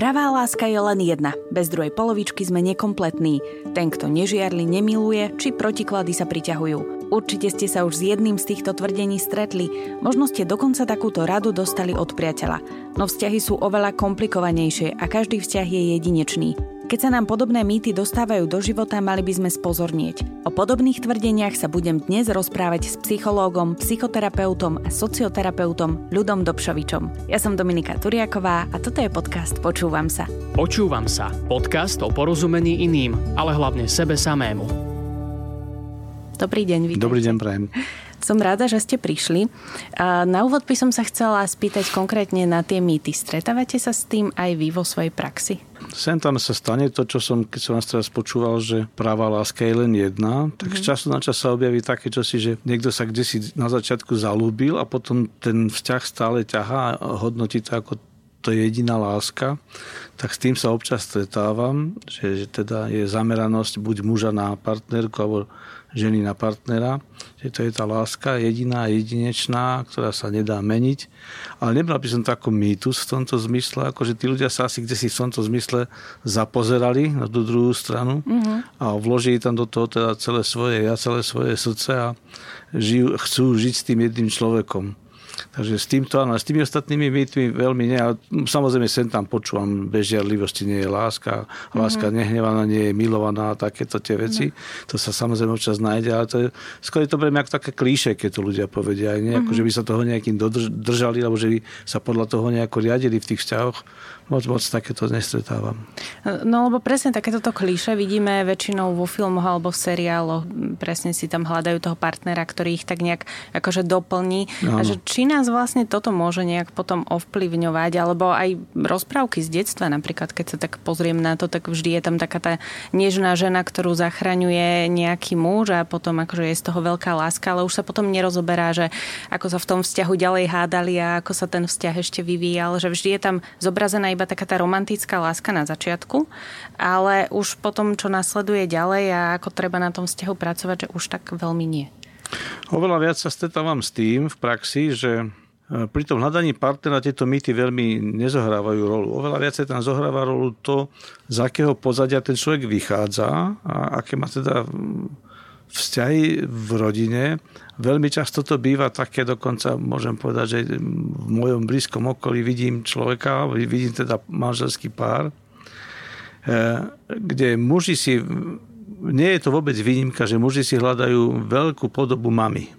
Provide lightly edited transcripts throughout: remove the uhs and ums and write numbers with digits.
Pravá láska je len jedna. Bez druhej polovičky sme nekompletní. Ten, kto nežiarli, nemiluje, či protiklady sa priťahujú. Určite ste sa už s jedným z týchto tvrdení stretli. Možno ste dokonca takúto radu dostali od priateľa. No vzťahy sú oveľa komplikovanejšie a každý vzťah je jedinečný. Keď sa nám podobné mýty dostávajú do života, mali by sme spozornieť. O podobných tvrdeniach sa budem dnes rozprávať s psychológom, psychoterapeutom a socioterapeutom Ľudom Dobšovičom. Ja som Dominika Turiaková a toto je podcast Počúvam sa. Počúvam sa. Podcast o porozumení iným, ale hlavne sebe samému. Dobrý deň, vítajte. Dobrý deň, prajem. Som rada, že ste prišli. Na úvod by som sa chcela spýtať konkrétne na tie mýty. Stretávate sa s tým aj vy vo svojej praxi? Sem tam sa stane to, keď som vás teraz počúval, že pravá láska je len jedna, tak z času na čas sa objaví také čosi, že niekto sa kdesi na začiatku zalúbil a potom ten vzťah stále ťahá a hodnotí to ako to je jediná láska, tak s tým sa občas stretávam, že teda je zameranosť buď muža na partnerku alebo ženy na partnera, že to je tá láska jediná, jedinečná, ktorá sa nedá meniť. Ale nebral by som taký mýtus v tomto zmysle, akože tí ľudia sa asi kdesi v tomto zmysle zapozerali na tú druhú stranu a vložili tam do toho teda celé svoje ja, celé svoje srdce a chcú žiť s tým jedným človekom. Takže s týmto áno, s tými ostatnými mýtmi veľmi nie. Ale samozrejme sem tam počúvam, bez žiarlivosti nie je láska, láska nehnevaná, nie je milovaná, takéto tie veci. To sa samozrejme občas nájde, ale to je, skôr je to pre mňa ako také klíše, keď to ľudia povedia. Nie? Ako, že by sa toho nejakým držali, alebo že by sa podľa toho nejako riadili v tých vzťahoch. Moc takéto nestretávam. No lebo presne takéto klíše vidíme väčšinou vo filmoch alebo v seriáloch. Presne si tam hľadajú toho partnera, ktorý ich tak nejak akože doplní. A že či nás vlastne toto môže nejak potom ovplyvňovať, alebo aj rozprávky z detstva napríklad, keď sa tak pozriem na to, tak vždy je tam taká tá nežná žena, ktorú zachraňuje nejaký muž a potom akože je z toho veľká láska, ale už sa potom nerozoberá, že ako sa v tom vzťahu ďalej hádali a ako sa ten vzťah ešte vyvíjal, že vždy je tam zobrazená iba taká tá romantická láska na začiatku, ale už potom, čo nasleduje ďalej a ako treba na tom vzťahu pracovať, že už tak veľmi nie. Oveľa viac sa stretávam s tým v praxi, že pri tom hľadaní partnera tieto mýty veľmi nezohrávajú rolu. Oveľa viac sa tam zohráva rolu to, z akého pozadia ten človek vychádza a aké má teda vzťahy v rodine. Veľmi často to býva také, dokonca môžem povedať, že v mojom blízkom okolí vidím človeka, vidím teda manželský pár, kde muži si, nie je to vôbec výnimka, že muži si hľadajú veľkú podobu mami.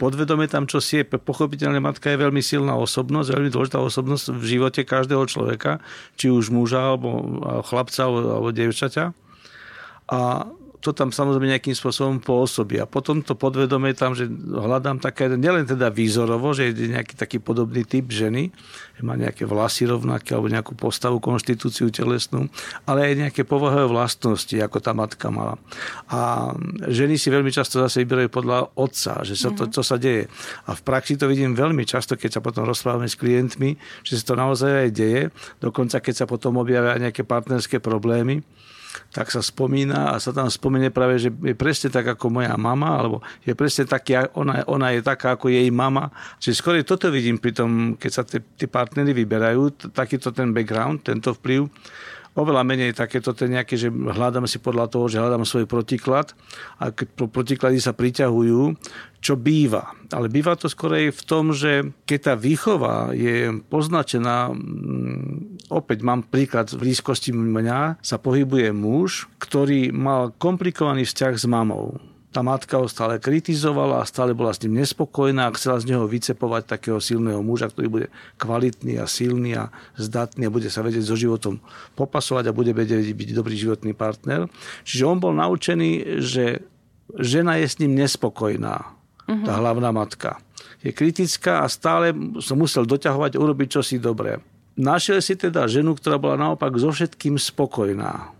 Podvedome tam čosi je, pochopiteľne matka je veľmi silná osobnosť, veľmi dôležitá osobnosť v živote každého človeka, či už muža, alebo chlapca, alebo dievčaťa. A to tam samozrejme nejakým spôsobom pôsobí. A potom to podvedomie tam, že hľadám také, nielen teda výzorovo, že je nejaký taký podobný typ ženy, že má nejaké vlasy rovnaké, alebo nejakú postavu, konštitúciu telesnú, ale aj nejaké povahové vlastnosti, ako tá matka mala. A ženy si veľmi často zase vyberajú podľa otca, že sa to, čo sa deje. A v praxi to vidím veľmi často, keď sa potom rozprávame s klientmi, že sa to naozaj aj deje, dokonca keď sa potom objavia nejaké partnerské problémy, tak sa spomína a sa tam spomenie práve, že je presne tak ako moja mama, alebo je presne taký, ona je taká ako jej mama. Čiže skôr toto vidím pri tom, keď sa tí partneri vyberajú, takýto ten background, tento vplyv. Oveľa menej takéto ten nejaké, že hľadám si podľa toho, že hľadám svoj protiklad a keď protiklady sa priťahujú, čo býva. Ale býva to skorej v tom, že keď tá výchova je poznačená, opäť mám príklad, v blízkosti mňa sa pohybuje muž, ktorý mal komplikovaný vzťah s mamou. Tá matka ho stále kritizovala a stále bola s ním nespokojná a chcela z neho vycepovať takého silného muža, ktorý bude kvalitný a silný a zdatný a bude sa vedieť so životom popasovať a bude vedieť byť dobrý životný partner. Čiže on bol naučený, že žena je s ním nespokojná, tá hlavná matka. Je kritická a stále som musel doťahovať, urobiť čosi dobré. Našiel si teda ženu, ktorá bola naopak so všetkým spokojná.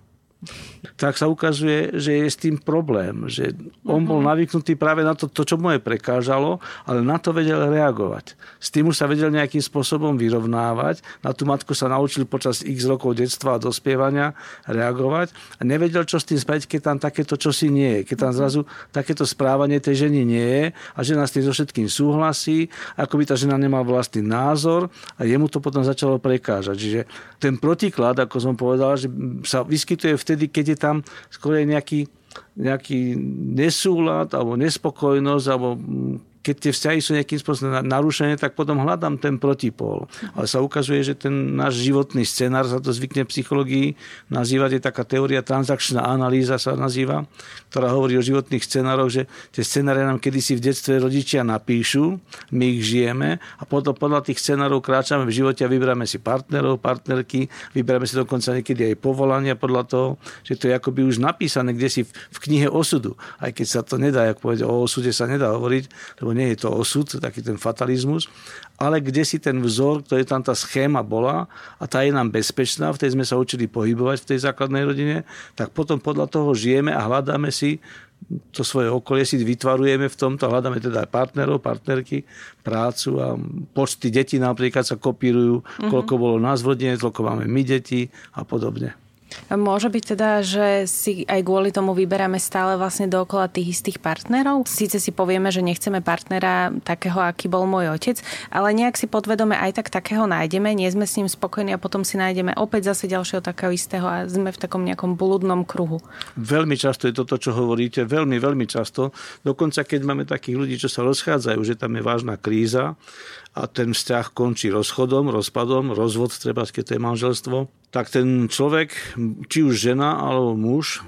tak sa ukazuje, že je s tým problém. Že on bol navyknutý práve na to, čo mu aj prekážalo, ale na to vedel reagovať. S tým už sa vedel nejakým spôsobom vyrovnávať. Na tú matku sa naučil počas x rokov detstva a dospievania reagovať. A nevedel, čo s tým spraviť, keď tam takéto čosi nie je. Keď tam zrazu takéto správanie tej ženy nie je a žena s tým so všetkým súhlasí, akoby tá žena nemá vlastný názor a jemu to potom začalo prekážať. Čiže ten protiklad, ako som povedal, že sa vyskytuje vtedy, keď je tam skôr nejaký nesúlad alebo nespokojnosť, alebo keď tie vzťahy sú nejakým spôsobom narušené, tak potom hľadám ten protipól. Ale sa ukazuje, že ten náš životný scenár, sa to zvykne v psychológii nazývať, je taká teória, transakčná analýza sa nazýva, ktorá hovorí o životných scenároch, že tie scenáre nám kedysi v detstve rodičia napíšu, my ich žijeme a potom podľa tých scenárov kráčame v živote a vyberáme si partnerov, partnerky, vyberáme si dokonca niekedy aj povolania podľa toho, že to je akoby už napísané kdesi v knihe osudu, aj keď sa to nedá, ako povedať, o osude sa nedá hovoriť, nie je to osud, taký ten fatalizmus, ale kde si ten vzor, ktorý tam tá schéma bola a tá je nám bezpečná, v tej sme sa učili pohybovať v tej základnej rodine, tak potom podľa toho žijeme a hľadáme si to svoje okolie, si vytvarujeme v tomto, hľadáme teda aj partnerov, partnerky, prácu a počty detí napríklad sa kopírujú, koľko bolo nás v rodine, koľko máme my deti a podobne. Môže byť teda, že si aj kvôli tomu vyberáme stále vlastne dookola tých istých partnerov. Síce si povieme, že nechceme partnera takého, aký bol môj otec, ale nejak si podvedome aj tak takého nájdeme, nie sme s ním spokojní a potom si nájdeme opäť zase ďalšieho takého istého a sme v takom nejakom blúdnom kruhu. Veľmi často je toto, čo hovoríte, veľmi, veľmi často. Dokonca, keď máme takých ľudí, čo sa rozchádzajú, že tam je vážna kríza a ten vzťah končí rozchodom, rozpadom, rozvod, treba, keď to je manželstvo, tak ten človek, či už žena alebo muž,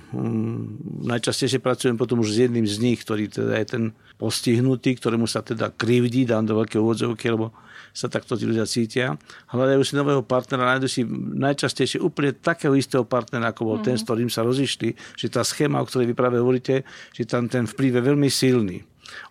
najčastejšie pracujem potom už s jedným z nich, ktorý teda je ten postihnutý, ktorému sa teda krivdí, dám do veľkej úvodzovky, lebo sa takto tí ľudia cítia. Hľadajú si nového partnera, nájdu si najčastejšie úplne takého istého partnera, ako bol ten, s ktorým sa rozišli, že tá schéma, o ktorej vy práve hovoríte, že tam ten vplyv je veľmi silný.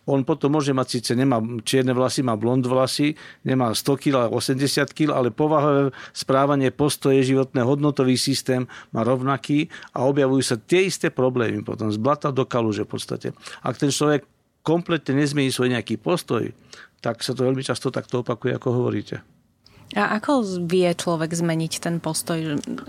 On potom môže mať, síce nemá čierne vlasy, má blond vlasy, nemá 100 kg, 80 kg, ale povahové správanie, postoje, životné, hodnotový systém má rovnaký a objavujú sa tie isté problémy potom, z blata do kaluže v podstate. Ak ten človek kompletne nezmení svoj nejaký postoj, tak sa to veľmi často takto opakuje, ako hovoríte. A ako vie človek zmeniť ten postoj?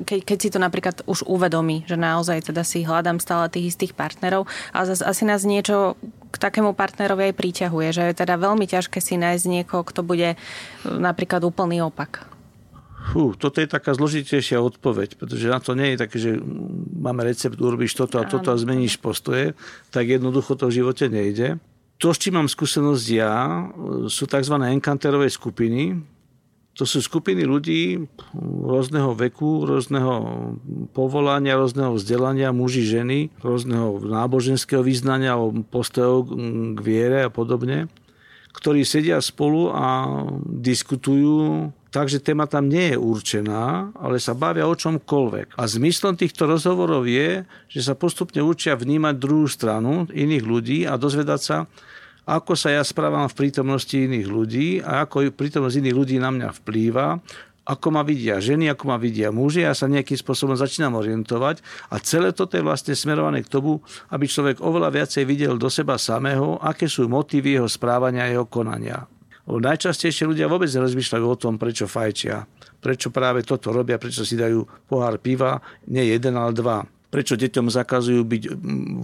Keď si to napríklad už uvedomí, že naozaj teda si hľadám stále tých istých partnerov, ale zase asi nás niečo k takému partnerovi aj priťahuje, že je teda veľmi ťažké si nájsť niekoho, kto bude napríklad úplný opak. Toto je taká zložitejšia odpoveď, pretože na to nie je také, že máme recept, urobíš toto a toto a zmeníš postoje, tak jednoducho to v živote nejde. To, s čím mám skúsenosť ja, sú tzv. Enkanterové skupiny. To sú skupiny ľudí rôzneho veku, rôzneho povolania, rôzneho vzdelania, muži, ženy, rôzneho náboženského vyznania, postojov k viere a podobne, ktorí sedia spolu a diskutujú, takže téma tam nie je určená, ale sa bavia o čomkoľvek. A zmyslom týchto rozhovorov je, že sa postupne učia vnímať druhú stranu, iných ľudí a dozvedať sa, ako sa ja správam v prítomnosti iných ľudí a ako prítomnosť iných ľudí na mňa vplýva, ako ma vidia ženy, ako ma vidia muži, ja sa nejakým spôsobom začínam orientovať a celé toto je vlastne smerované k tomu, aby človek oveľa viacej videl do seba samého, aké sú motívy jeho správania a jeho konania. Najčastejšie ľudia vôbec nerozmýšľajú o tom, prečo fajčia, prečo práve toto robia, prečo si dajú pohár piva, nie jeden, ale dva. Prečo deťom zakazujú byť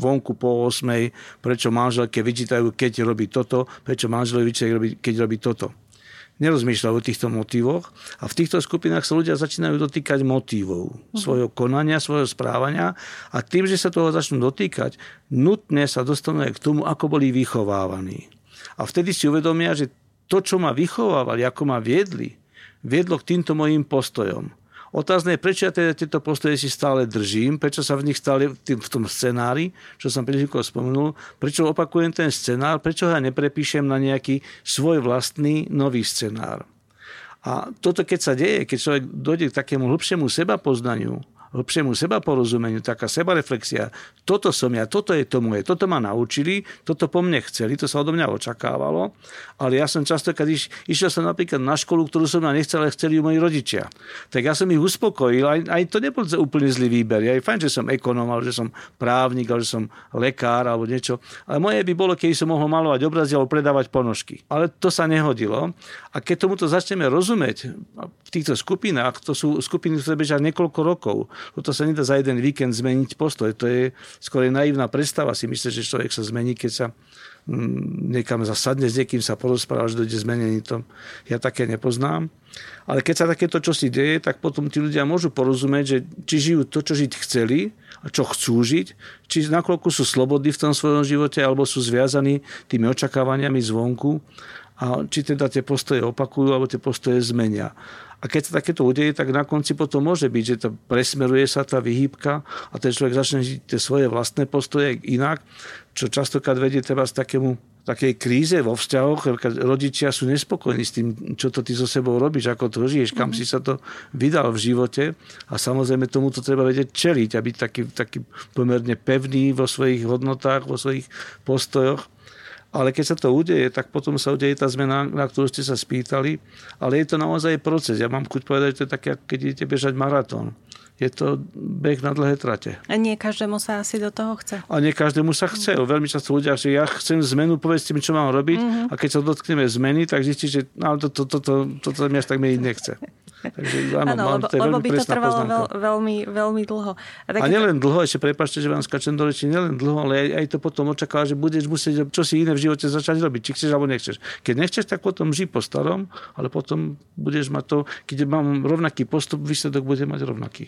vonku po 8, prečo manželke vyčítajú, keď robí toto, prečo manželovi vyčítajú, keď robí toto. Nerozmýšľajú o týchto motívoch a v týchto skupinách sa ľudia začínajú dotýkať motívov, svojho konania, svojho správania a tým, že sa toho začnú dotýkať, nutne sa dostanú aj k tomu, ako boli vychovávaní. A vtedy si uvedomia, že to, čo ma vychovávali, ako ma viedli, viedlo k týmto mojim postojom. Otázne je, prečo ja tieto postoje si stále držím, prečo sa v nich stále v tom scenári, čo som predtým spomenul, prečo opakujem ten scenár, prečo ho neprepíšem na nejaký svoj vlastný nový scenár. A toto, keď sa deje, keď človek dojde k takému hlbšiemu sebapoznaniu lepšiemu sebaporozumeniu, taká sebareflexia. Toto som ja, toto je to moje, toto ma naučili, toto po mne chceli, to sa odo mňa očakávalo, ale ja som často, keď išiel som napríklad na školu, ktorú som ja nechcel, ale chceli ju moji rodičia. Tak ja som ich uspokojil, aj to nebol úplne zlý výber. Ja je fajn, že som ekonom, alebo že som právnik, alebo že som lekár, alebo niečo. Ale moje by bolo, keď som mohol malovať obrazy alebo predávať ponožky. Ale to sa nehodilo. A keď tomuto začneme rozumieť v týchto skupinách, to sú skupiny, ktoré bežia niekoľko rokov. To sa nedá za jeden víkend zmeniť postoj. To je skôr naivná predstava. Si myslíš, že človek sa zmení, keď sa niekam zasadne, s niekým sa porozpráva, že dojde zmenení. To ja také nepoznám. Ale keď sa takéto čosi deje, tak potom tí ľudia môžu porozumieť, že či žijú to, čo žiť chceli a čo chcú žiť, či nakoľko sú slobodní v tom svojom živote, alebo sú zviazaní tými očakávaniami zvonku a či teda tie postoje opakujú, alebo tie postoje zmenia. A keď sa takéto udeje, tak na konci potom môže byť, že to presmeruje sa tá vyhýbka a ten človek začne žiť tie svoje vlastné postoje inak, čo častokrát vedie teda z takej kríze vo vzťahoch. Rodičia sú nespokojní s tým, čo to ty so sebou robíš, ako to žiješ, kam si sa to vydal v živote. A samozrejme tomu to treba vedieť čeliť a byť taký pomerne pevný vo svojich hodnotách, vo svojich postojoch. Ale keď sa to udeje, tak potom sa udeje tá zmena, na ktorú ste sa spýtali. Ale je to naozaj proces. Ja mám chuť povedať, že to je také, keď idete bežať maratón. Je to beh na dlhé trate. A nie každému sa asi do toho chce. A nie každému sa chce. Veľmi často ľudia, že ja chcem zmenu, povedz mi, čo mám robiť. A keď sa dotkneme zmeny, tak zistíš, že toto mi až tak mi nechce. Takže áno, lebo by to trvalo veľmi dlho. A nielen dlho, ešte prepáčte, že vám skačem do reči, nielen dlho, ale aj to potom očakáva, že budeš musieť čosi iné v živote začať robiť, či chceš alebo nechceš. Keď nechceš, tak potom žij po starom, ale potom budeš mať to, keď mám rovnaký postup, výsledok bude mať rovnaký.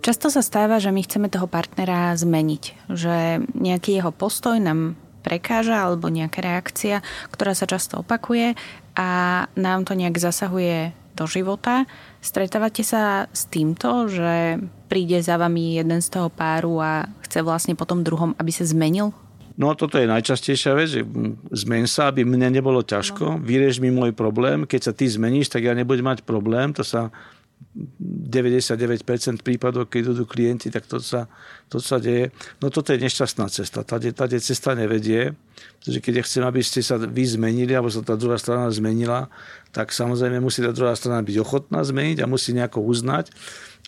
Často sa stáva, že my chceme toho partnera zmeniť, že nejaký jeho postoj nám prekáža alebo nejaká reakcia, ktorá sa často opakuje a nám to nejak zasahuje do života. Stretávate sa s týmto, že príde za vami jeden z toho páru a chce vlastne potom druhom, aby sa zmenil? No toto je najčastejšia vec, že zmen sa, aby mne nebolo ťažko, vyrieš mi môj problém, keď sa ty zmeníš, tak ja nebudem mať problém, to sa 99% prípadov, keď idú klienti, tak to sa deje. No toto je nešťastná cesta. Tá cesta nevedie, pretože keď chcem, aby ste sa vy zmenili, alebo sa tá druhá strana zmenila, tak samozrejme musí tá druhá strana byť ochotná zmeniť a musí nejako uznať,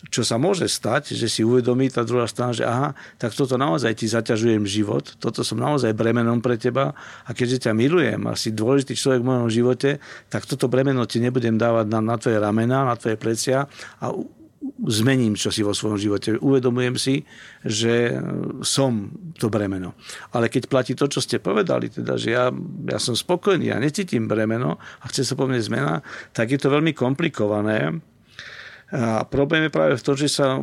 čo sa môže stať, že si uvedomí tá druhá strana, že aha, tak toto naozaj ti zaťažujem život, toto som naozaj bremenom pre teba a keďže ťa milujem a si dôležitý človek v mojom živote, tak toto bremeno ti nebudem dávať na tvoje ramena, na tvoje plecia a zmením čosi vo svojom živote. Uvedomujem si, že som to bremeno. Ale keď platí to, čo ste povedali, teda, že ja som spokojný, ja necítim bremeno a chce sa po mne zmena, tak je to veľmi komplikované. A problém je práve v tom, že sa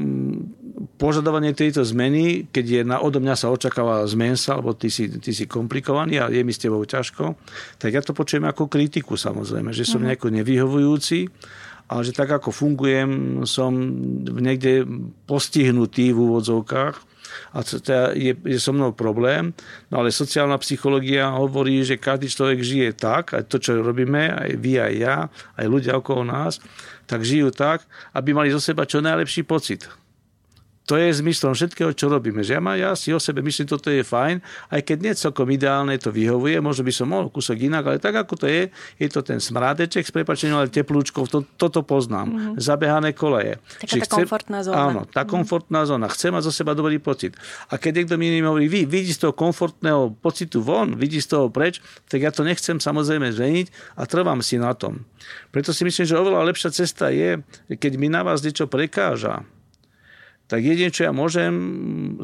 požadovanie tejto zmeny, keď je odo mňa sa očakáva zmen sa, alebo ty si komplikovaný a je mi s tebou ťažko, tak ja to počujem ako kritiku samozrejme, že som nejako nevyhovujúci, ale že tak ako fungujem, som niekde postihnutý v úvodzovkách a teda je so mnou problém, no ale sociálna psychológia hovorí, že každý človek žije tak, aj to, čo robíme, aj vy, aj ja, aj ľudia okolo nás, tak žijú tak, aby mali zo seba čo najlepší pocit. To je zmyslom všetkého, čo robíme. Že ja si o sebe myslím, toto je fajn, aj keď nie celkom ideálne to vyhovuje, možno by som mohol kúsok inak, ale tak ako to je to ten smrádeček s prepáčením, ale teplúčkov, toto poznám. Zabehané koleje. Taká tá komfortná zóna. Áno, tá komfortná zóna. Chce mať zo seba dobrý pocit. A keď niekto mi hovorí, vy vidíš z toho komfortného pocitu von, vidíš z toho preč, tak ja to nechcem samozrejme zmeniť a trvám si na tom. Preto si myslím, že oveľa lepšia cesta je, keď mi na vás niečo prekáža, tak jedine, čo ja môžem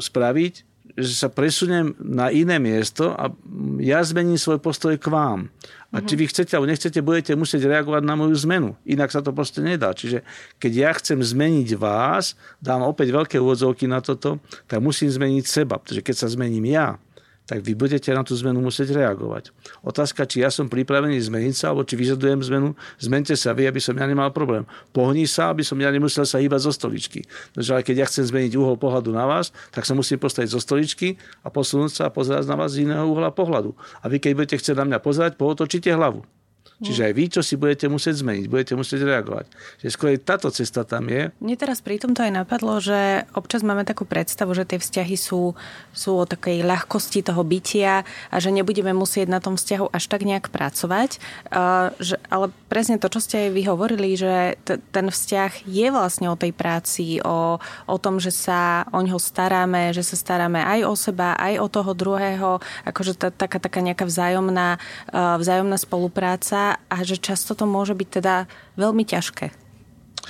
spraviť, že sa presuniem na iné miesto a ja zmením svoj postoj k vám. A či vy chcete alebo nechcete, budete musieť reagovať na moju zmenu. Inak sa to proste nedá. Čiže keď ja chcem zmeniť vás, dám opäť veľké úvodzovky na toto, tak musím zmeniť seba. Pretože keď sa zmením ja, tak vy budete na tú zmenu musieť reagovať. Otázka, či ja som pripravený zmeniť sa, alebo či vyžadujem zmenu, zmente sa vy, aby som ja nemal problém. Pohni sa, aby som ja nemusel sa hýbať zo stoličky. Takže ale keď ja chcem zmeniť uhol pohľadu na vás, tak sa musím postaviť zo stoličky a posunúť sa a pozerať na vás z iného uhla pohľadu. A vy, keď budete chcieť na mňa pozerať, pootočíte hlavu. Čiže aj vy, čo si budete musieť zmeniť, budete musieť reagovať. Čiže skôr táto cesta tam je. Mne teraz pri tomto aj napadlo, že občas máme takú predstavu, že tie vzťahy sú o takej ľahkosti toho bytia a že nebudeme musieť na tom vzťahu až tak nejak pracovať. Ale presne to, čo ste aj vy hovorili, že ten vzťah je vlastne o tej práci, o tom, že sa o ňoho staráme, že sa staráme aj o seba, aj o toho druhého, akože taká nejaká vzájomná spolupráca a že často to môže byť teda veľmi ťažké.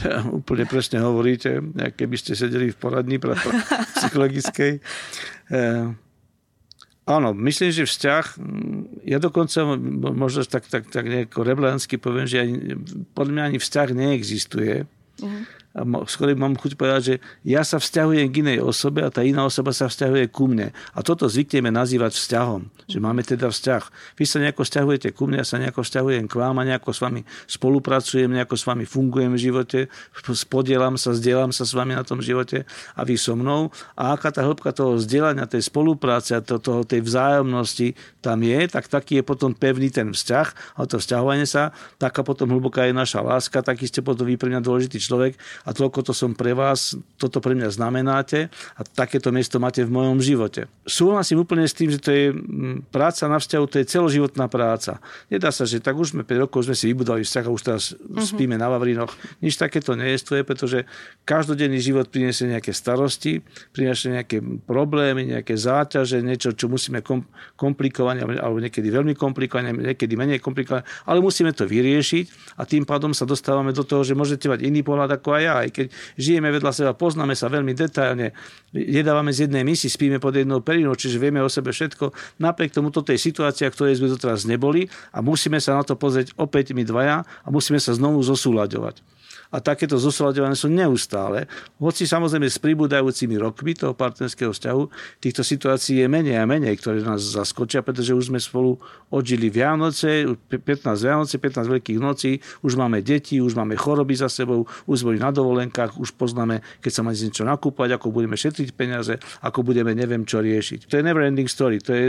Ja, úplne presne hovoríte, keby ste sedeli v poradni psychologickej. Áno, myslím, že vzťah, ja dokonca možno tak nejako reblánsky poviem, že podľa mňa ani vzťah neexistuje. A skôr mám chuť povedať, že ja sa vzťahujem k inej osobe a tá iná osoba sa vzťahuje ku mne. A toto zvykneme nazývať vzťahom. Že máme teda vzťah. Vy sa nejako vzťahujete ku mne, ja sa nejako vzťahujem k vám a nejako s vami spolupracujem, nejako s vami fungujem v živote, podielam sa, zdieľam sa s vami na tom živote a vy so mnou. A aká tá hĺbka toho vzdelania, tej spolupráce a tej vzájomnosti tam je, tak taký je potom pevný ten vzťah a to vzťahovanie sa, taká potom hlboká je naša láska, taký ste potom vy pre mňa dôležitý človek. A toľko to som pre vás, toto pre mňa znamenáte a takéto miesto máte v mojom živote. Súhlasím úplne s tým, že to je práca na vzťahu, to je celoživotná práca. Nedá sa, že tak už sme 5 rokov sme si vybudovali vzťah a už teraz spíme na Vavrinoch. Nič takéto neestuje, pretože každodenný život priniesie nejaké starosti, priniesie nejaké problémy, nejaké záťaže, niečo, čo musíme komplikovať, alebo niekedy veľmi komplikovať, niekedy menej komplikovať, ale musíme to vyriešiť a tým pádom sa dostávame do toho, že môžete mať iný pohľad ako aj ja. Aj keď žijeme vedľa seba, poznáme sa veľmi detailne, jedávame z jednej misy, spíme pod jednou perinou, čiže vieme o sebe všetko. Napriek tomu toto je situácia, ktorej sme doteraz neboli a musíme sa na to pozrieť opäť my dvaja a musíme sa znovu zosúľaďovať. A takéto zosúľaďovanie sú neustále. Hoci samozrejme s pribúdajúcimi rokmi toho partnerského vzťahu týchto situácií je menej a menej, ktoré nás zaskočia, pretože už sme spolu odžili Vianoce, 15 Vianoce, 15 Veľkých nocí, už máme deti, už máme choroby za sebou, už sme na dovolenkách, už poznáme, keď sa máme niečo nakúpať, ako budeme šetriť peniaze, ako budeme neviem čo riešiť. To je never ending story, to je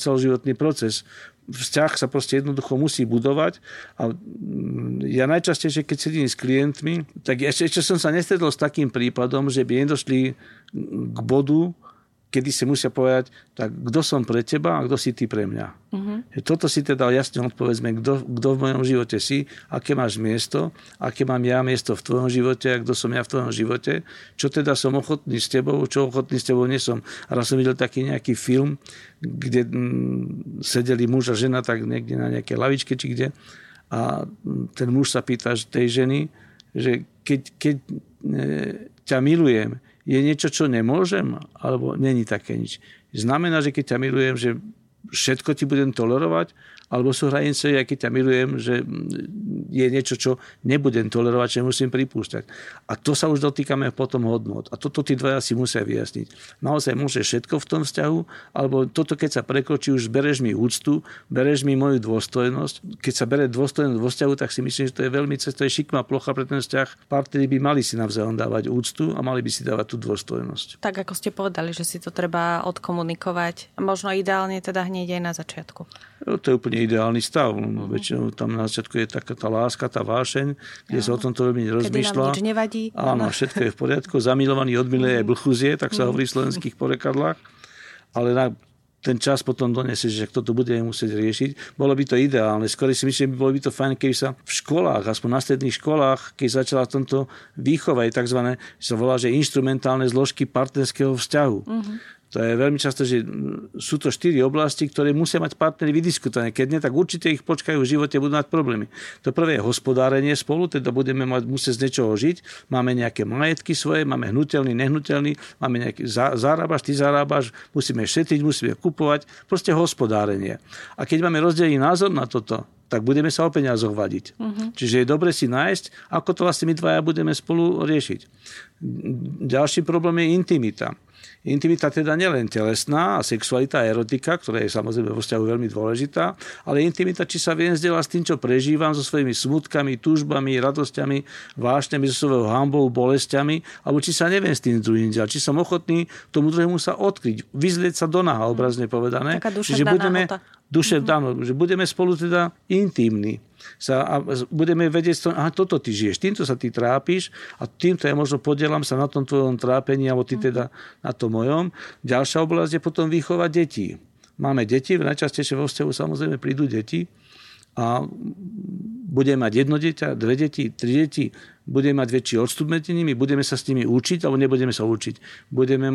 celoživotný proces. Vzťah sa proste jednoducho musí budovať a ja najčastejšie, keď sedím s klientmi, tak ešte som sa nestretol s takým prípadom, že by nedošli k bodu, kedy si musia povedať, tak kto som pre teba a kto si ty pre mňa. Toto si teda jasne odpovedzme, kto v mojom živote si, aké máš miesto, aké mám ja miesto v tvojom živote a kto som ja v tvojom živote, čo teda som ochotný s tebou, čo ochotný s tebou nesom. A raz som videl taký nejaký film, kde sedeli muž a žena tak niekde na nejaké lavičke či kde a ten muž sa pýta tej ženy, že keď ťa milujem, je niečo, čo nemôžem? Alebo není také nič? Znamená, že keď ťa milujem, že všetko ti budem tolerovať? Alebo sú hranice, aj keď ťa milujem, že je niečo, čo nebudem tolerovať, že musím pripúšťať? A to sa už dotýkame potom hodnot. A toto tí dvaja si musia vyjasniť. Naozaj môžeš všetko v tom vzťahu? Alebo toto, keď sa prekročí, už bereš mi úctu, bereš mi moju dôstojnosť. Keď sa bere dôstojnosť vo vzťahu, tak si myslím, že to je veľmi šikmá plocha pre ten vzťah. Partneri by mali si navzájom dávať úctu a mali by si dávať tú dôstojnosť. Tak ako ste povedali, že si to treba odkomunikovať. Možno ideálne teda hneď aj na začiatku. To je úplne ideálny stav. No, väčšinou tam na začiatku je taká tá láska, tá vášeň, kde sa o tomto veľmi nerozmýšľa. Kedy nám nič nevadí. Áno, všetko je v poriadku. Zamilovaný odmiluje aj blchúzie, tak sa hovorí v slovenských porekadlách. Ale na ten čas potom donesieš, že kto to bude musieť riešiť. Bolo by to ideálne. Skôr si myslím, že bolo by to fajn, keby sa v školách, aspoň na stredných školách, keď začala v tomto výchove, takzvané, sa volá, že inštrumentálne zložky partnerského vzťahu. To je veľmi často, že sú to 4 oblasti, ktoré musia mať partneri vydiskutované. Keď nie, tak určite ich počkajú v živote, budú mať problémy. To prvé je hospodárenie spolu, teda budeme musieť z niečoho žiť. Máme nejaké majetky svoje, máme hnuteľný, nehnuteľný, máme nejaký zarábaš, ty zarábaš, musíme šetriť, musíme kupovať. Proste hospodárenie. A keď máme rozdielný názor na toto, tak budeme sa o peniazoch vadiť. Čiže je dobre si nájsť, ako to vlastne my dvaja budeme spolu riešiť. Ďalší problém je intimita. Intimita teda nielen telesná, a sexualita a erotika, ktorá je samozrejme vo vzťahu veľmi dôležitá, ale intimita, či sa viem zdieľať s tým, čo prežívam, so svojimi smutkami, túžbami, radosťami, vášňami, so svojou hanbou, bolestiami, alebo či sa neviem s tým druhým zdieľať, či som ochotný tomu druhému sa odkryť, vyzlieť sa do naha, obrazne povedané. Taká budeme spolu teda intímni. A budeme vedieť, aha, toto ty žiješ, týmto sa ty trápiš a týmto ja možno podielam sa na tom tvojom trápení alebo ty teda na tom mojom. Ďalšia oblasť je potom výchova detí. Máme deti, najčastejšie vo vzťahu samozrejme prídu deti a budeme mať jedno dieťa, dve deti, tri deti, budeme mať väčší odstup medzi nimi, budeme sa s nimi učiť alebo nebudeme sa učiť. Budeme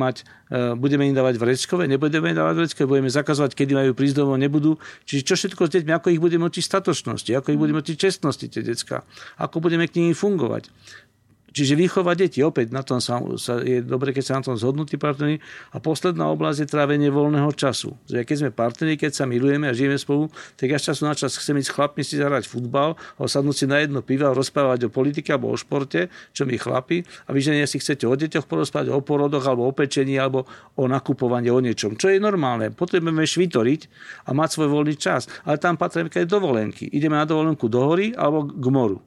im dávať vreckové, nebudeme im dávať vreckové, budeme zakazovať, kedy majú prísť domov, nebudú. Čiže čo všetko s deťmi, ako ich budeme učiť statočnosti, ako ich budeme učiť čestnosti, tie decká, ako budeme k nim fungovať. Čiže výchova detí, opäť na tom je dobre, keď sa na tom zhodnú tí partneri. A posledná oblasť je trávenie voľného času. Keď sme partneri, keď sa milujeme a žijeme spolu, tak ja z času na čas chcem ísť s chlapmi si zahrať futbal, osadnúť si na jedno pivo a rozprávať o politike alebo o športe, čo mi chlapi. A vy, že nie si chcete o deťoch porozprávať, o porodoch alebo o pečení alebo o nakupovaní, o niečom. Čo je normálne. Potrebujeme švitoriť a mať svoj voľný čas. Ale tam patríme aj dovolenky. Ideme na dovolenku do hory alebo k moru.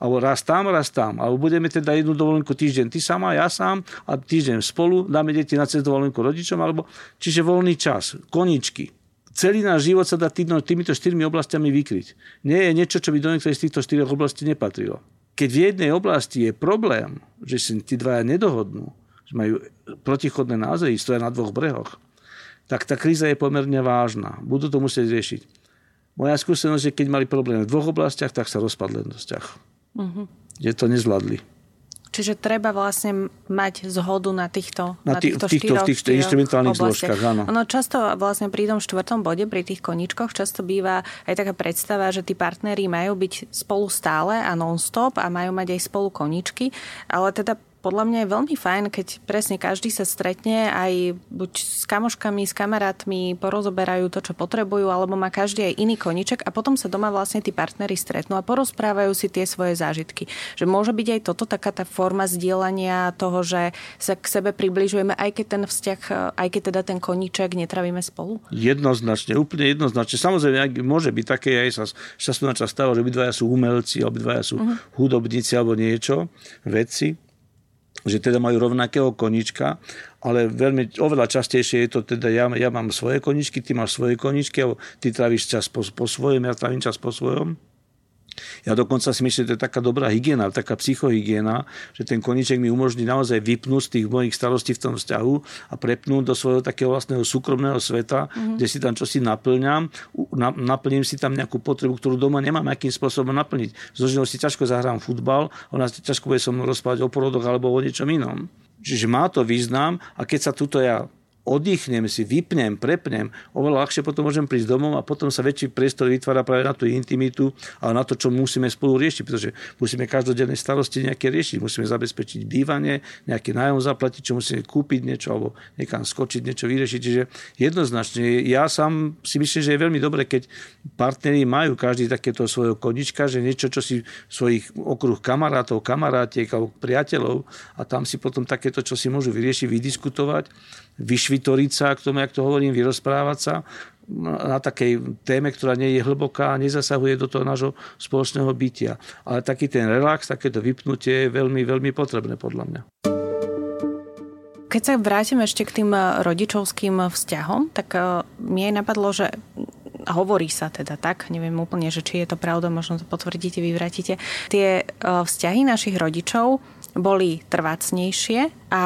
Alebo raz tam, alebo budeme teda jednu dovolenku týždeň ty sama, ja sám a týždeň spolu, dáme deti na cez dovolenku rodičom, alebo čiže voľný čas, koničky. Celý náš život sa dá týmito štyrmi oblastiami vykryť. Nie je niečo, čo by do niektorej z týchto štyroch oblastí nepatrilo. Keď v jednej oblasti je problém, že si tí dvaja nedohodnú, že majú protichodné názory, stoja na dvoch brehoch, tak tá kríza je pomerne vážna. Budú to musieť riešiť. Moja skúsenosť je, keď mali problém v dvoch oblastiach, tak sa rozpadli na vzťah. Že to nezvládli. Čiže treba vlastne mať zhodu na týchto štyroch inštrumentálnych zložkách. Áno. Ono často vlastne pri tom štvrtom bode, pri tých koničkoch, často býva aj taká predstava, že tí partneri majú byť spolu stále a non-stop a majú mať aj spolu koničky, ale teda podľa mňa je veľmi fajn, keď presne každý sa stretne aj buď s kamoškami, s kamarátmi, porozoberajú to, čo potrebujú, alebo má každý aj iný koníček a potom sa doma vlastne tí partneri stretnú a porozprávajú si tie svoje zážitky. Že môže byť aj toto taká tá forma zdieľania toho, že sa k sebe približujeme, aj keď ten vzťah, aj keď teda ten koníček netravíme spolu? Jednoznačne, úplne jednoznačne. Samozrejme, môže byť také aj sa často stáva, že obidvaja sú umelci, obidvaja sú hudobníci alebo niečo, vedci, že teda majú rovnakého koníčka, ale oveľa častejšie je to teda ja mám svoje koníčky, ty máš svoje koníčky, alebo ty tráviš čas po svojom, ja trávim čas po svojom. Ja dokonca si myslím, že to je taká dobrá hygiena, taká psychohygiena, že ten koníček mi umožní naozaj vypnúť z tých mojich starostí v tom vzťahu a prepnúť do svojho takého vlastného súkromného sveta, kde si tam čosi naplňam, naplním si tam nejakú potrebu, ktorú doma nemám akým spôsobom naplniť. Zloženou si ťažko zahrám futbal, ona si ťažko bude so mnou rozprávať o porodoch alebo o niečom inom. Čiže má to význam a keď sa tuto ja oddychnem si, vypnem, prepnem, oveľa ľahšie potom môžem prísť domov a potom sa väčší priestor vytvára práve na tú intimitu a na to, čo musíme spolu riešiť, pretože musíme každodenné starosti nejaké riešiť, musíme zabezpečiť bývanie, nejaký nájom zaplatiť, čo musíme kúpiť niečo alebo niekam skočiť, niečo vyriešiť. Čiže jednoznačne, ja sám si myslím, že je veľmi dobré, keď partneri majú každý takéto svojho konička, že niečo, čo si svojich okruh kamarátov, kamarátiek alebo priateľov a tam si potom takéto, čo si môžu vyriešiť, vydiskutovať, vyšvitoriť sa, k tomu, jak to hovorím, vyrozprávať sa na takej téme, ktorá nie je hlboká a nezasahuje do toho nášho spoločného bytia. Ale taký ten relax, takéto vypnutie je veľmi, veľmi potrebné podľa mňa. Keď sa vrátim ešte k tým rodičovským vzťahom, tak mi aj napadlo, že hovorí sa teda tak, neviem úplne, že či je to pravda, možno to potvrdíte, vyvratíte. Tie vzťahy našich rodičov boli trvácnejšie a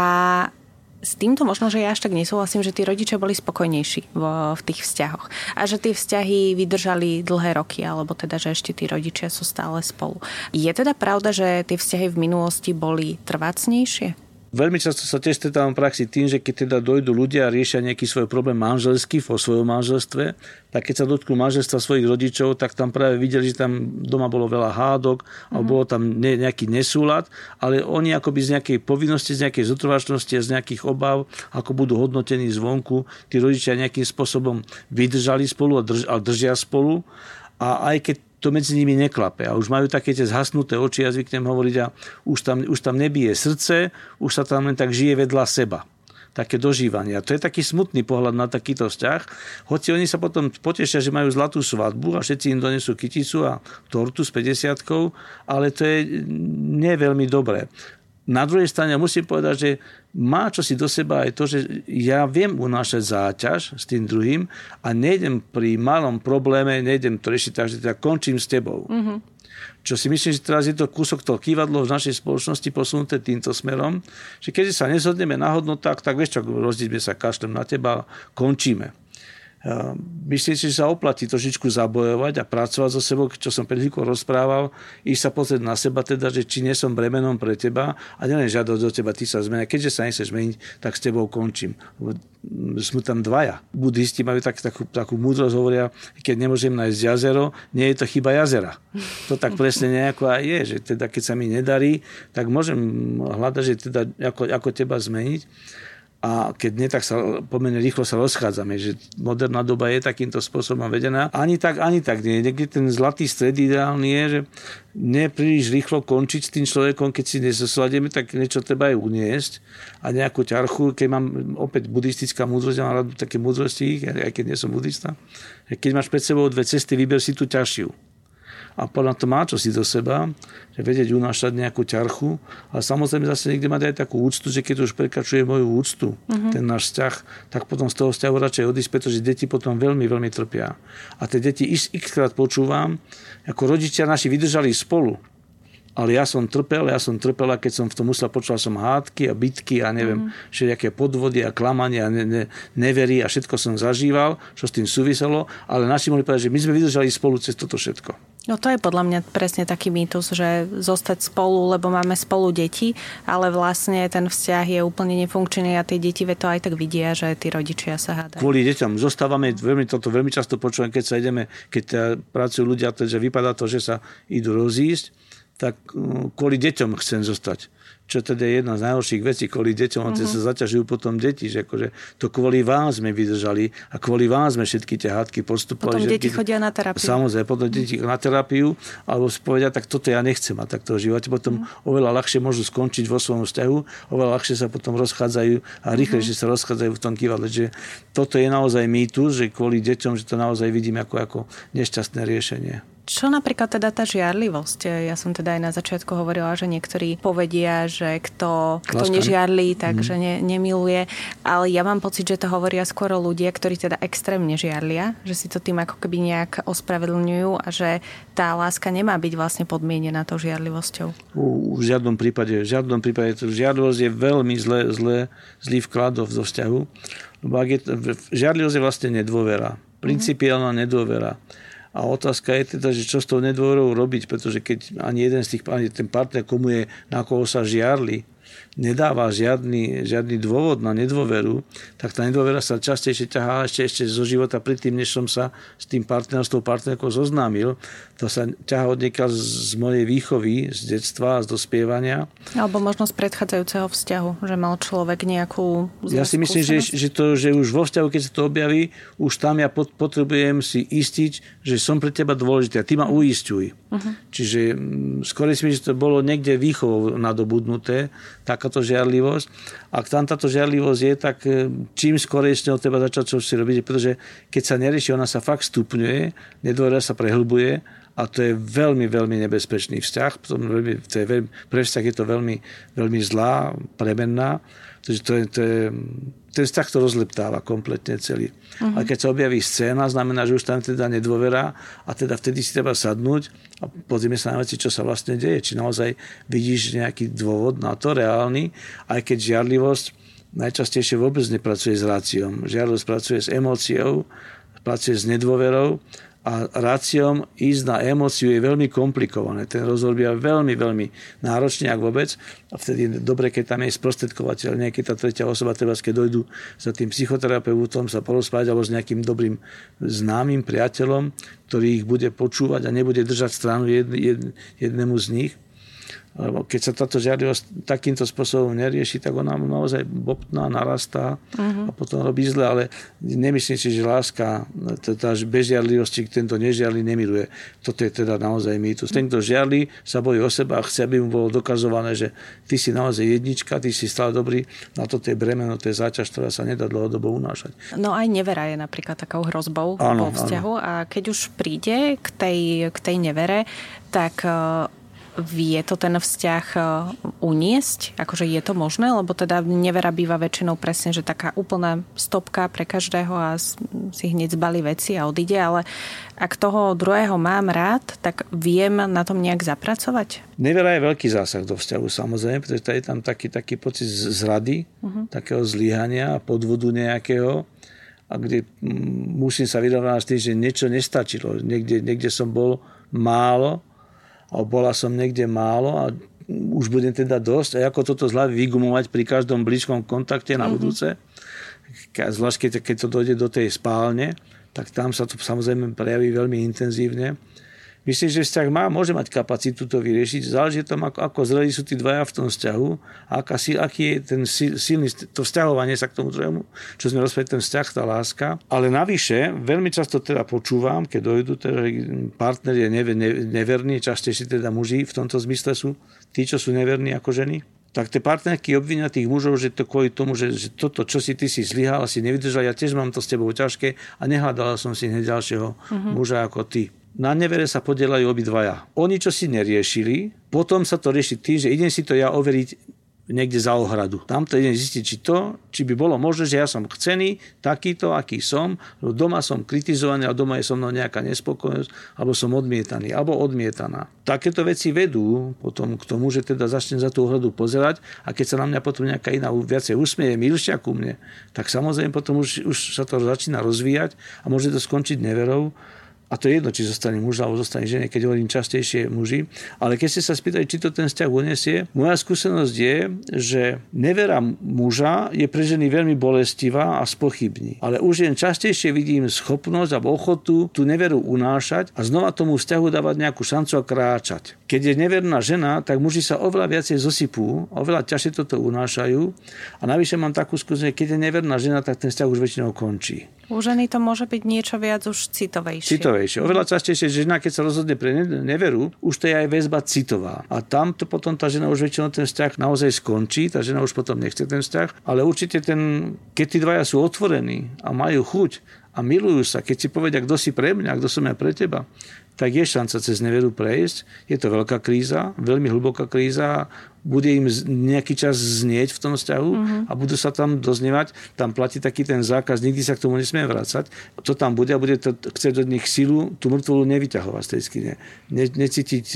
s týmto možno, že ja až tak nesúhlasím, že tí rodičia boli spokojnejší v tých vzťahoch. A že tie vzťahy vydržali dlhé roky, alebo teda, že ešte tí rodičia sú stále spolu. Je teda pravda, že tie vzťahy v minulosti boli trvácnejšie? Veľmi často sa tiež stretávam v praxi tým, že keď teda dojdú ľudia a riešia nejaký svoj problém manželský vo svojom manželstve, tak keď sa dotknú manželstva svojich rodičov, tak tam práve videli, že tam doma bolo veľa hádok alebo bolo tam nejaký nesúlad, ale oni akoby z nejakej povinnosti, z nejakej zotrvačnosti a z nejakých obáv, ako budú hodnotení zvonku, tí rodičia nejakým spôsobom vydržali spolu a držia spolu a aj keď to medzi nimi neklape. A už majú také tie zhasnuté oči, ja zvyknem hovoriť, a už tam nebije srdce, už sa tam len tak žije vedľa seba. také dožívanie. A to je taký smutný pohľad na takýto vzťah. Hoci oni sa potom potešia, že majú zlatú svadbu a všetci im donesú kyticu a tortu s 50-kou, ale to je nie veľmi dobré. Na druhej strane musím povedať, že má čosi do seba aj to, že ja viem unášať záťaž s tým druhým a nejdem pri malom probléme, nejdem to riešiť, takže teda končím s tebou. Mm-hmm. Čo si myslím, že teraz je to kúsok toho kývadlo v našej spoločnosti posunuté týmto smerom, že keď sa nezhodneme na hodnotách, tak vieš čo, rozdielme sa, kašlem na teba, končíme. Myslím si, že sa oplatí trošičku zabojovať a pracovať so sebou, čo som pred chvíľkou rozprával, ísť sa pozrieť na seba, teda, že či nie som bremenom pre teba a nielen žiadať do teba, ty sa zmenia. Keďže sa nechceš zmeniť, tak s tebou končím. Sme tam dvaja. Buddhisti majú takú múdrosť, hovoria, keď nemôžem nájsť jazero, nie je to chyba jazera. To tak presne nejako aj je, že teda, keď sa mi nedarí, tak môžem hľadať, že teda, ako teba zmeniť. A keď nie, tak sa pomerne rýchlo sa rozchádzame, že moderná doba je takýmto spôsobom vedená. Ani tak nie. Niekde ten zlatý stred ideálny je, že nepríliš rýchlo končiť s tým človekom, keď si nezosladieme, tak niečo treba aj uniesť. A nejakú ťarchu, keď mám opäť buddhistická múdrosť, ja mám rád také múdrosti, aj keď nie som buddhista, keď máš pred sebou dve cesty, vyber si tú ťažšiu. A podľa to má čosi do seba, že vedieť unášať nejakú ťarchu, ale samozrejme zase niekde mať aj takú úctu, že keď už prekračuje moju úctu, ten náš vzťah, tak potom z toho vzťahu radšej odísť, pretože deti potom veľmi, veľmi trpia. A tie deti xkrát počúvam, ako rodičia naši vydržali spolu, ale ja som trpela, keď som v tom musela, počula som hádky a bitky a neviem, všelijaké podvody a klamanie a neverí a všetko som zažíval, čo s tým súviselo, ale naši mohli povedať, že my sme vydržali spolu cez toto všetko. No to je podľa mňa presne taký mýtus, že zostať spolu, lebo máme spolu deti, ale vlastne ten vzťah je úplne nefunkčný a tie deti to aj tak vidia, že tí rodičia sa hádajú. Kvôli deťom zostávame, veľmi často počujem, keď sa ideme, keď pracujú ľudia, takže vypadá to, že sa idú rozísť, tak kvôli deťom chcem zostať. Čo teda je jedna z najhorších vecí, kvôli deťom, a sa zaťažujú potom deti, že akože to kvôli vám sme vydržali a kvôli vám sme všetky tie hádky postupovali. Potom deti chodia na terapiu. Samozrejme, potom deti na terapiu, alebo povedia, tak toto ja nechcem a tak toho života. Potom oveľa ľahšie môžu skončiť vo svojom vzťahu, oveľa ľahšie sa potom rozchádzajú a rýchlejšie sa rozchádzajú v tom kývadle. Že toto je naozaj mýtus, že kvôli deťom, že to naozaj vidím ako nešťastné riešenie. Čo napríklad teda tá žiarlivosť? Ja som teda aj na začiatku hovorila, že niektorí povedia, že kto nežiarlí, takže nemiluje. Ale ja mám pocit, že to hovoria skoro ľudia, ktorí teda extrémne žiarlia, že si to tým ako keby nejak ospravedlňujú a že tá láska nemá byť vlastne podmienená tou žiarlivosťou. V žiadnom prípade žiarlivosť je veľmi zlý vklad do vzťahu. Žiarlivosť je vlastne nedôvera. Principiálna nedôvera. A otázka je teda, že čo s tou nedôverou robiť, pretože keď ani jeden z tých ten partner, komu je, na koho sa žiarli, nedáva žiadny dôvod na nedôveru, tak tá nedôvera sa častejšie ťahá ešte zo života predtým, než som sa s tým partnerom, s tou partnerkou zoznámil. To sa ťahá od nieka z mojej výchovy, z detstva, z dospievania. Alebo možno z predchádzajúceho vzťahu, že mal človek nejakú zlú skúsenosť. Ja si myslím, že už vo vzťahu, keď sa to objaví, už tam ja potrebujem si istiť, že som pre teba dôležitý a ty ma uisťuj. Čiže skôr si myslím, že to bolo niekde výchovou nadobudnuté, takáto žiarlivosť. Ak tam táto žiarlivosť je, tak čím skorejšie od teba začať čo si robiť, pretože keď sa nerieši, ona sa fakt stupňuje, nedôvera sa prehlbuje a to je veľmi, veľmi nebezpečný vzťah. Pre vzťah je to veľmi, veľmi zlá, premenná. Ten vzťah to rozleptáva kompletne celý. A keď sa objaví scéna, znamená, že už tam teda nedôvera a teda vtedy si treba sadnúť a pozrieme sa na veci, čo sa vlastne deje. Či naozaj vidíš nejaký dôvod na to, reálny, aj keď žiarlivosť najčastejšie vôbec nepracuje s ráciom. Žiarlivosť pracuje s emóciou, pracuje s nedôverou a ráciom ísť na emóciu je veľmi komplikované. Ten rozhovor býva veľmi, veľmi náročný, ak vôbec. A vtedy je dobre, keď tam je sprostredkovateľ, nejaká tá tretia osoba, teda keď dojdu za tým psychoterapeutom sa porozprávať alebo s nejakým dobrým známym priateľom, ktorý ich bude počúvať a nebude držať stranu jednému z nich. Lebo keď sa táto žiadlivosť takýmto spôsobom nerieši, tak ona naozaj bobtná, narastá a potom robí zle. Ale nemyslím si, že láska, tá bezžiadlivosť, tento nežiadlivý nemiluje. Toto je teda naozaj mýtus. Tento žiadlivý sa bojí o seba a chce, aby mu bolo dokazované, že ty si naozaj jednička, ty si stále dobrý. Na toto je bremeno, to je záťaž, ktorá sa nedá dlhodobo unášať. No aj nevera je napríklad takou hrozbou vo vzťahu. Áno. A keď už príde k tej nevere, tak vie to ten vzťah uniesť? Akože je to možné? Lebo teda nevera býva väčšinou presne, že taká úplná stopka pre každého a si hneď zbalí veci a odíde, ale ak toho druhého mám rád, tak viem na tom nejak zapracovať? Nevera je veľký zásah do vzťahu, samozrejme, pretože je tam taký pocit zrady, takého zlyhania, podvodu nejakého, a kde musím sa vyrovnať s tým, že niečo nestačilo. Niekde som bol málo, a bola som niekde málo a už budem teda dosť. A ako toto zľavy vygumovať pri každom blízkom kontakte na budúce, zvlášť keď to dojde do tej spálne, tak tam sa to samozrejme prejaví veľmi intenzívne. Myslím, že vzťah môže mať kapacitu to vyriešiť. Záleží tam, ako zrelí sú tí dvaja v tom vzťahu a aký je ten silný, to vzťahovanie sa k tomu druhému, čo sme rozprávali, ten vzťah, tá láska. Ale navyše, veľmi často teda počúvam, keď dojdu, teda, že partner je neverný, častejšie teda muži v tomto zmysle sú tí, čo sú neverní ako ženy. Tak tie partnerky obvinia tých mužov, že to kvôli tomu, že toto, čo si ty si zlyhal, si nevydržal, ja tiež mám to s tebou ťažké a nehľadala som si hneď ďalšieho muža ako ty. Na nevere sa podielajú obidvaja. Oni, čo si neriešili, potom sa to rieši tým, že idem si to ja overiť niekde za ohradu. Tamto idem zistiť, či by bolo možné, že ja som chcený, takýto, aký som, doma som kritizovaný a doma je so mnou nejaká nespokojnosť, alebo som odmietaný, alebo odmietaná. Takéto veci vedú potom k tomu, že teda začnem za tú ohradu pozerať a keď sa na mňa potom nejaká iná viacej usmieje, milšia ku mne, tak samozrejme potom už sa to začína rozvíjať a môže to skončiť neverou. A to je jedno, či zostane muž alebo zostane žene, keď hovorím častejšie muži. Ale keď ste sa spýtali, či to ten vzťah uniesie, moja skúsenosť je, že nevera muža je pre ženy veľmi bolestivá a spochybní. Ale už jen častejšie vidím schopnosť alebo ochotu tú neveru unášať a znova tomu vzťahu dávať nejakú šancu a kráčať. Keď je neverná žena, tak muži sa oveľa viacej zosypú, oveľa ťažšie toto unášajú. A navyše mám takú skúsenosť, keď je neverná žena, tak ten vzťah už väčšinou končí. U ženy to môže byť niečo viac už citovejšie. Oveľa častejšie, že žena, keď sa rozhodne pre neveru, už to je aj väzba citová. A tamto potom tá žena už väčšinou ten vzťah naozaj skončí, tá žena už potom nechce ten vzťah, ale určite keď tí dvaja sú otvorení a majú chuť a milujú sa, keď si povedia, kto si pre mňa, kto som ja pre teba, tak je šanca cez neveru prejsť. Je to veľká kríza, veľmi hlboká kríza, bude im nejaký čas znieť v tom vzťahu a budú sa tam doznievať. Tam platí taký ten zákaz, nikdy sa k tomu nesmie vracať. To tam bude a bude to chcieť od nich silu, tú mŕtvolu nevyťahovať z tej skine. Necítiť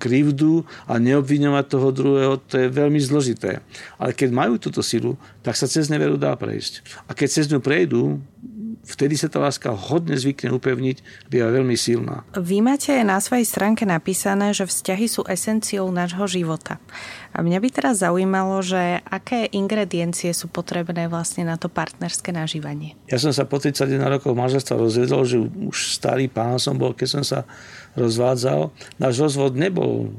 krivdu a neobviňovať toho druhého, to je veľmi zložité. Ale keď majú túto silu, tak sa cez neveru dá prejsť. A keď cez ňu prejdú, vtedy sa tá láska hodne zvykne upevniť, býva veľmi silná. Vy máte na svojej stránke napísané, že vzťahy sú esenciou nášho života. A mňa by teraz zaujímalo, že aké ingrediencie sú potrebné vlastne na to partnerské nažívanie. Ja som sa po 31 rokov manželstva rozvedol, že už starý pán som bol, keď som sa rozvádzal. Náš rozvod nebol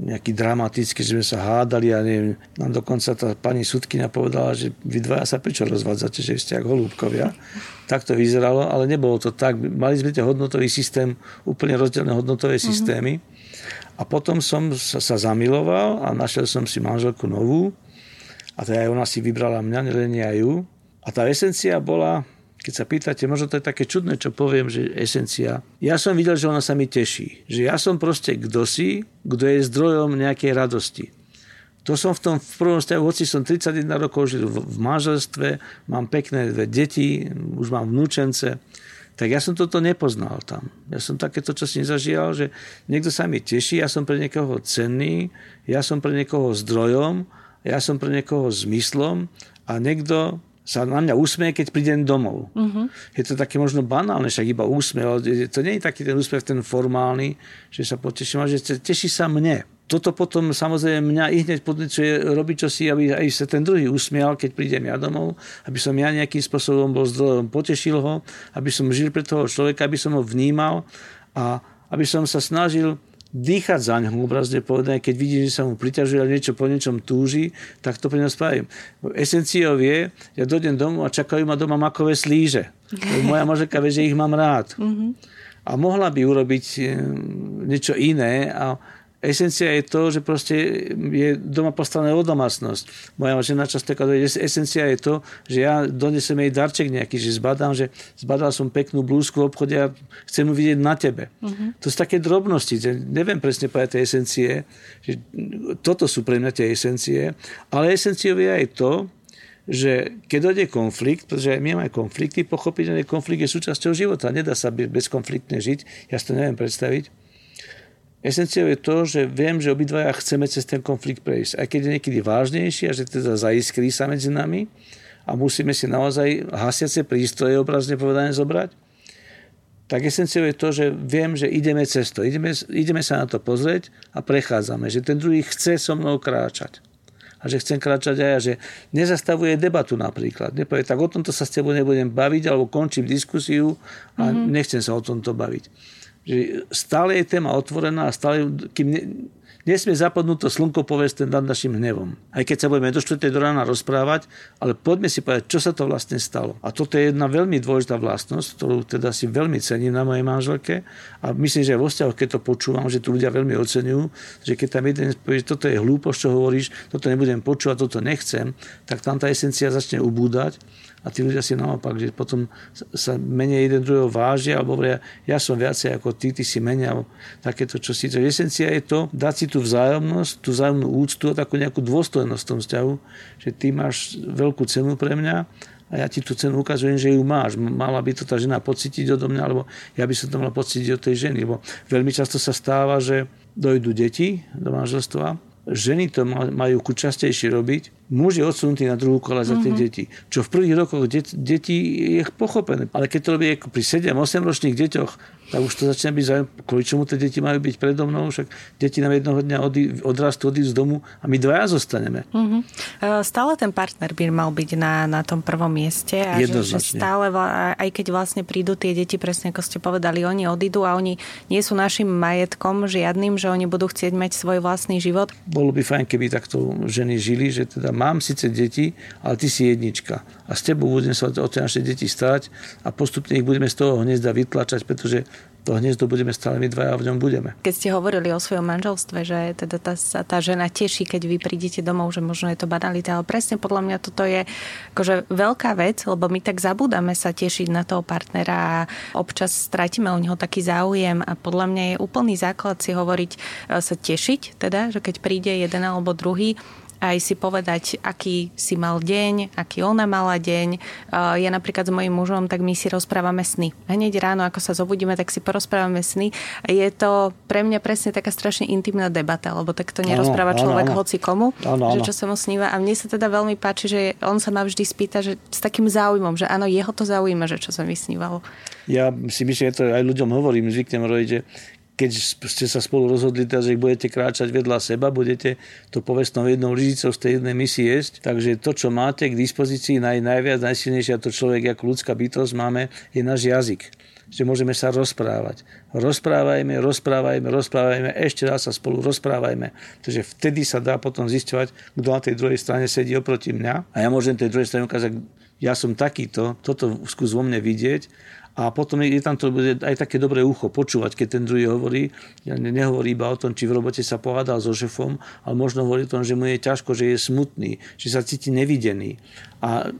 nejaký dramatický, že sme sa hádali a neviem, nám dokonca tá pani sudkyňa povedala, že vy dvaja sa prečo rozvádzate, že ste ako holúbkovia. Tak to vyzeralo, ale nebolo to tak. Mali sme ten hodnotový systém, úplne rozdielne hodnotové systémy. A potom som sa zamiloval a našiel som si manželku novú a teda ona si vybrala mňa, nielen ja ju. A tá esencia bola, keď sa pýtate, možno to je také čudné, čo poviem, že esencia. Ja som videl, že ona sa mi teší. Že ja som proste kdosi, kto je zdrojom nejakej radosti. To som v prvom vzťahu, hoci som 31 rokov žil v manželstve, mám pekné dve deti, už mám vnúčence. Tak ja som toto nepoznal tam. Ja som takéto časne zažíval, že niekto sa mi teší, ja som pre niekoho cenný, ja som pre niekoho zdrojom, ja som pre niekoho zmyslom a niekto sa na mňa úsmeje, keď prídem domov. Je to také možno banálne, však iba úsmev. To nie je taký ten úsmev, ten formálny, že sa poteším, ale že teší sa mne. Toto potom samozrejme mňa i hneď podnecuje robiť čosi, aby aj sa ten druhý usmial, keď prídem ja domov, aby som ja nejakým spôsobom bol zdrojom, potešil ho, aby som žil pre toho človeka, aby som ho vnímal a aby som sa snažil dýchať zaň, obrazne povedané, keď vidím, že sa mu priťažuje a niečo po niečom túži, tak to pre ňa spravím. Esenciou je, ja dojdem domov a čakajú ma doma makové slíže. Moja manželka vie, že ich mám rád. A mohla by urobiť niečo iné a esencia je to, že proste je doma postavená domácnosť. Moja žena často taká, esencia je to, že ja donesem jej darček nejaký, že zbadal som peknú blúzku v obchode a chcem ju vidieť na tebe. To sú také drobnosti, že neviem presne povedať tie esencie, že toto sú pre mňa tie esencie, ale esenciou je aj to, že keď dojde konflikt, pretože my máme konflikty, pochopiteľne konflikt je súčasťou života, nedá sa bezkonfliktne žiť, ja si to neviem predstaviť. Esenciou je to, že viem, že obidvaja chceme cez ten konflikt prejsť. Aj keď je niekedy vážnejší a že teda zaiskrí sa medzi nami a musíme si naozaj hasiace prístroje obrazne povedané zobrať, tak esenciou je to, že viem, že ideme cez to. Ideme sa na to pozrieť a prechádzame. Že ten druhý chce so mnou kráčať. A že chcem kráčať aj ja, že nezastavuje debatu napríklad. Nepovie, tak o tomto sa s tebou nebudem baviť alebo končím diskusiu a nechcem sa o tomto baviť. Že stále je téma otvorená a stále, kým nesmie zapadnúť to slnko povesť nad našim hnevom. Aj keď sa budeme do 4. do rána rozprávať, ale poďme si povedať, čo sa to vlastne stalo. A toto je jedna veľmi dôležitá vlastnosť, ktorú teda si veľmi cením na mojej manželke a myslím, že aj vo vzťahoch, keď to počúvam, že tu ľudia veľmi oceňujú, že keď tam jeden povie, že toto je hlúposť, čo hovoríš, toto nebudem počúvať, toto nechcem, tak tam tá esencia začne ubúdať. A tí ľudia si naopak, že potom sa menej jeden druhého vážia alebo hovoria, ja som viacej ako ty si menej alebo takéto čo si. Esencia je to dať si tú vzájomnosť, tú vzájomnú úctu a takú nejakú dôstojnosť v tom vzťahu, že ty máš veľkú cenu pre mňa a ja ti tú cenu ukazujem, že ju máš. Mala by to tá žena pocítiť odo mňa alebo ja by som to mala pocítiť od tej ženy. Lebo veľmi často sa stáva, že dojdú deti do manželstva. Ženy to majú častejšie robiť. Muži odsunutí na druhú kola za tie deti. Čo v prvých rokoch detí je pochopené. Ale keď to robí pri 7-8 ročných deťoch, tak už to začne byť zaujímavé, kvôli čomu tie deti majú byť predo mnou. Však deti nám jednoho dňa odrastú, odídu z domu a my dvaja zostaneme. Stále ten partner by mal byť na tom prvom mieste. A jednoznačne. Že stále, aj keď vlastne prídu tie deti, presne ako ste povedali, oni odídu a oni nie sú našim majetkom žiadnym, že oni budú chcieť mať svoj vlastný život. Bolo by fajn, keby takto ženy žili, že teda mám síce deti, ale ty si jednička. A s tebou budeme sa o tie naše deti starať a postupne ich budeme z toho hniezda vytlačať, pretože to hniezdo budeme stále my dvaja v ňom budeme. Keď ste hovorili o svojom manželstve, že teda tá žena teší, keď vy prídete domov, že možno je to banalita, ale presne podľa mňa toto je akože veľká vec, lebo my tak zabúdame sa tešiť na toho partnera a občas stratíme o neho taký záujem a podľa mňa je úplný základ si hovoriť, sa tešiť, teda, že keď príde jeden alebo druhý, aj si povedať, aký si mal deň, aký ona mala deň. Ja napríklad s mojím mužom, tak my si rozprávame sny. Hneď ráno, ako sa zobudíme, tak si porozprávame sny. Je to pre mňa presne taká strašne intimná debata, lebo tak to nerozpráva človek hoci komu, že čo sa mu sníva. A mne sa teda veľmi páči, že on sa ma vždy spýta, že s takým záujmom, že áno, jeho to zaujíma, že čo sa mi snívalo. Ja si myslím, že to aj ľuďom hovorím, zvyknem robiť, že keď ste sa spolu rozhodli, že budete kráčať vedľa seba, budete to povestnou jednou lyžicou z tej jednej misy jesť. Takže to, čo máte k dispozícii najviac, najsilnejšia, to človek ako ľudská bytosť máme, je náš jazyk. Že môžeme sa rozprávať. Rozprávajme, ešte raz sa spolu rozprávajme. Takže vtedy sa dá potom zisťovať, kto na tej druhej strane sedí oproti mňa. A ja môžem tej druhej strane ukázať, ja som takýto, toto skús vo mne vidieť. A potom je tam to bude aj také dobré ucho počúvať, keď ten druhý hovorí. Ja nehovorí iba o tom, či v robote sa pohádal so šefom, ale možno hovorí o tom, že mu je ťažko, že je smutný, že sa cíti nevidený. A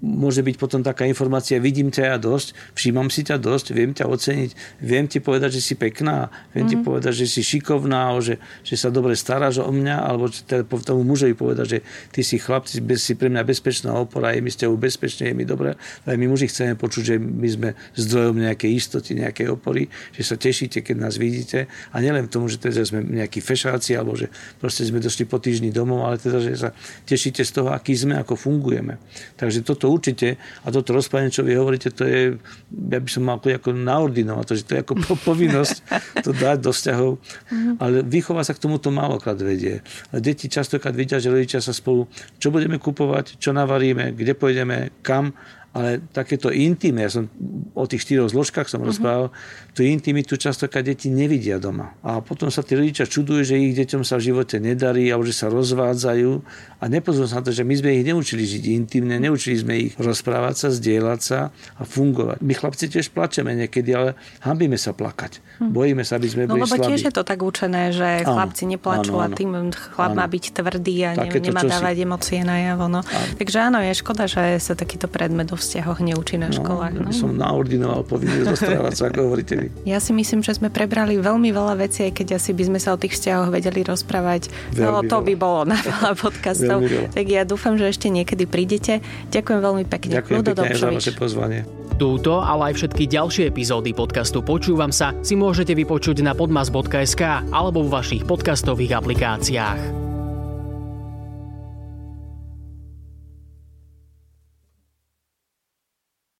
môže byť potom taká informácia, vidím ťa ja dosť, všímam si ťa dosť, viem ťa oceniť, viem ti povedať, že si pekná, viem ti povedať, že si šikovná, že sa dobre staráš o mňa, alebo teda tomu mužovi povedať, že ty si chlap, ty si pre mňa bezpečná opora, je mi s tebou bezpečne, je mi dobré. Aj my muži chceme počuť, že my sme zdrojom nejakej istoty, nejakej opory, že sa tešíte, keď nás vidíte. A nielen tomu, že teda sme nejakí fešáci, alebo že proste sme došli po týždni domov, ale teda, že sa tešíte z toho, aký sme, ako fungujeme. Takže toto určite, a toto rozprávanie, čo vy hovoríte, to je, ja by som mal ako naordinovať, to, že to je ako povinnosť to dať do vzťahov. Ale výchova sa k tomuto málokrát vedie. Deti častokrát vidia, že rodičia sa spolu, čo budeme kupovať, čo navaríme, kde pôjdeme, kam. ale takéto intimné, ja som o tých 4 zložkách som rozprával, tú intimitu častokrát deti nevidia doma. A potom sa tí rodičia čudujú, že ich deťom sa v živote nedarí, alebo že sa rozvádzajú a nepozornosť na to, že my sme ich neučili žiť intimne, neučili sme ich rozprávať sa, zdieľať sa a fungovať. My chlapci tiež plačeme niekedy, ale hanbíme sa plakať. Bojíme sa, aby sme boli slabí. No lebo tiež je to tak učené, že chlapci neplačú a tým chlap má byť tvrdý a nemá dávať emócie najavo. No. Takže áno, je škoda, že sa takýto predmet vo vzťahoch neučí na školách. No. Som naordinoval povinnosť rozprávať sa, ako hovoríte vy. Ja si myslím, že sme prebrali veľmi veľa vecí, aj keď asi by sme sa o tých vzťahoch vedeli rozprávať. No to by bolo na veľa podcastov. Tak ja dúfam, že ešte niekedy prídete. Ďakujem veľmi pekne. Ďakujem pekne za vaše pozvanie. Túto, ale aj všetky ďalšie epizódy podcastu Počúvam sa si môžete vypočuť na podmas.sk alebo v vašich podcastových aplikáciách.